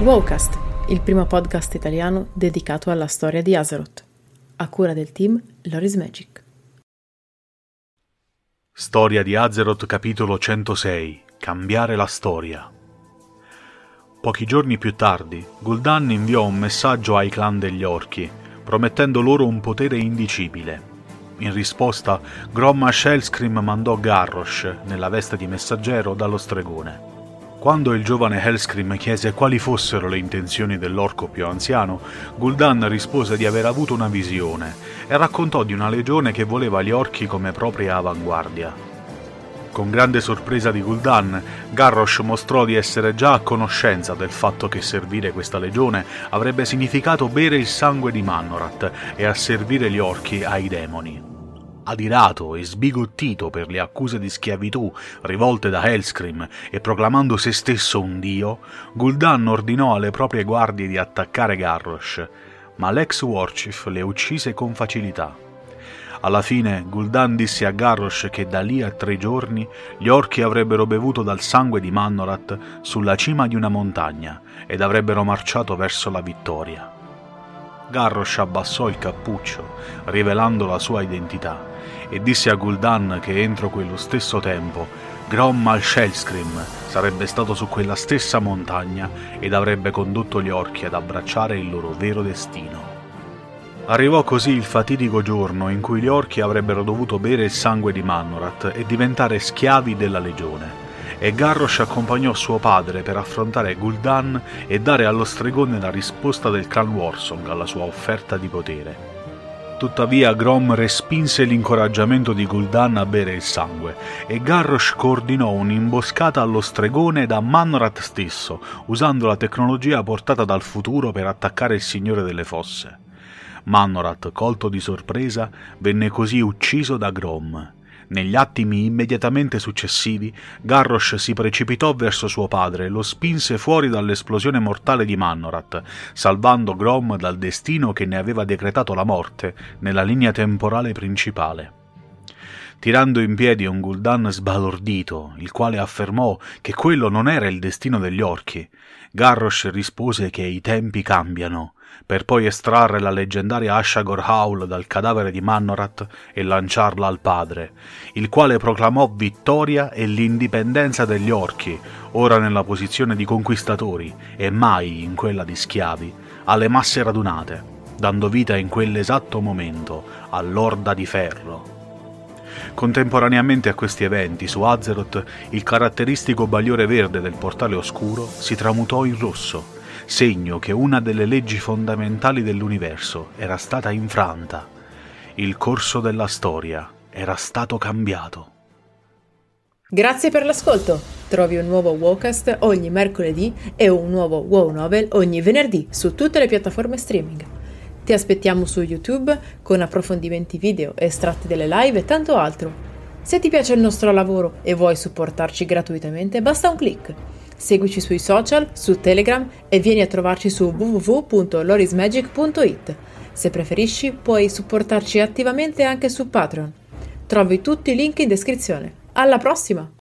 WoWcast, il primo podcast italiano dedicato alla storia di Azeroth, a cura del team Lore is Magic. Storia di Azeroth, capitolo 106. Cambiare la storia. Pochi giorni più tardi, Gul'dan inviò un messaggio ai clan degli orchi, promettendo loro un potere indicibile. In risposta, Grommash Hellscream mandò Garrosh, nella veste di messaggero, dallo stregone. Quando il giovane Hellscream chiese quali fossero le intenzioni dell'orco più anziano, Gul'dan rispose di aver avuto una visione e raccontò di una legione che voleva gli orchi come propria avanguardia. Con grande sorpresa di Gul'dan, Garrosh mostrò di essere già a conoscenza del fatto che servire questa legione avrebbe significato bere il sangue di Mannoroth e asservire gli orchi ai demoni. Adirato e sbigottito per le accuse di schiavitù rivolte da Hellscream e proclamando se stesso un dio, Gul'dan ordinò alle proprie guardie di attaccare Garrosh, ma l'ex Warchief le uccise con facilità. Alla fine Gul'dan disse a Garrosh che da lì a 3 giorni gli orchi avrebbero bevuto dal sangue di Mannoroth sulla cima di una montagna ed avrebbero marciato verso la vittoria. Garrosh abbassò il cappuccio, rivelando la sua identità, e disse a Gul'dan che entro quello stesso tempo Grommash Hellscream sarebbe stato su quella stessa montagna ed avrebbe condotto gli orchi ad abbracciare il loro vero destino. Arrivò così il fatidico giorno in cui gli orchi avrebbero dovuto bere il sangue di Mannoroth e diventare schiavi della legione, e Garrosh accompagnò suo padre per affrontare Gul'dan e dare allo stregone la risposta del clan Warsong alla sua offerta di potere. Tuttavia Grom respinse l'incoraggiamento di Gul'dan a bere il sangue e Garrosh coordinò un'imboscata allo stregone da Mannoroth stesso, usando la tecnologia portata dal futuro per attaccare il Signore delle Fosse. Mannoroth, colto di sorpresa, venne così ucciso da Grom. Negli attimi immediatamente successivi, Garrosh si precipitò verso suo padre e lo spinse fuori dall'esplosione mortale di Mannoroth, salvando Grom dal destino che ne aveva decretato la morte nella linea temporale principale. Tirando in piedi un Gul'dan sbalordito, il quale affermò che quello non era il destino degli orchi, Garrosh rispose che i tempi cambiano, per poi estrarre la leggendaria ascia Gorehowl dal cadavere di Mannoroth e lanciarla al padre, il quale proclamò vittoria e l'indipendenza degli orchi, ora nella posizione di conquistatori e mai in quella di schiavi, alle masse radunate, dando vita in quell'esatto momento all'Orda di Ferro. Contemporaneamente a questi eventi, su Azeroth, il caratteristico bagliore verde del portale oscuro si tramutò in rosso, segno che una delle leggi fondamentali dell'universo era stata infranta. Il corso della storia era stato cambiato. Grazie per l'ascolto! Trovi un nuovo WoWcast ogni mercoledì e un nuovo WoW Novel ogni venerdì su tutte le piattaforme streaming. Ti aspettiamo su YouTube con approfondimenti video, estratti delle live e tanto altro. Se ti piace il nostro lavoro e vuoi supportarci gratuitamente, basta un click. Seguici sui social, su Telegram e vieni a trovarci su www.loreismagic.it. Se preferisci, puoi supportarci attivamente anche su Patreon. Trovi tutti i link in descrizione. Alla prossima!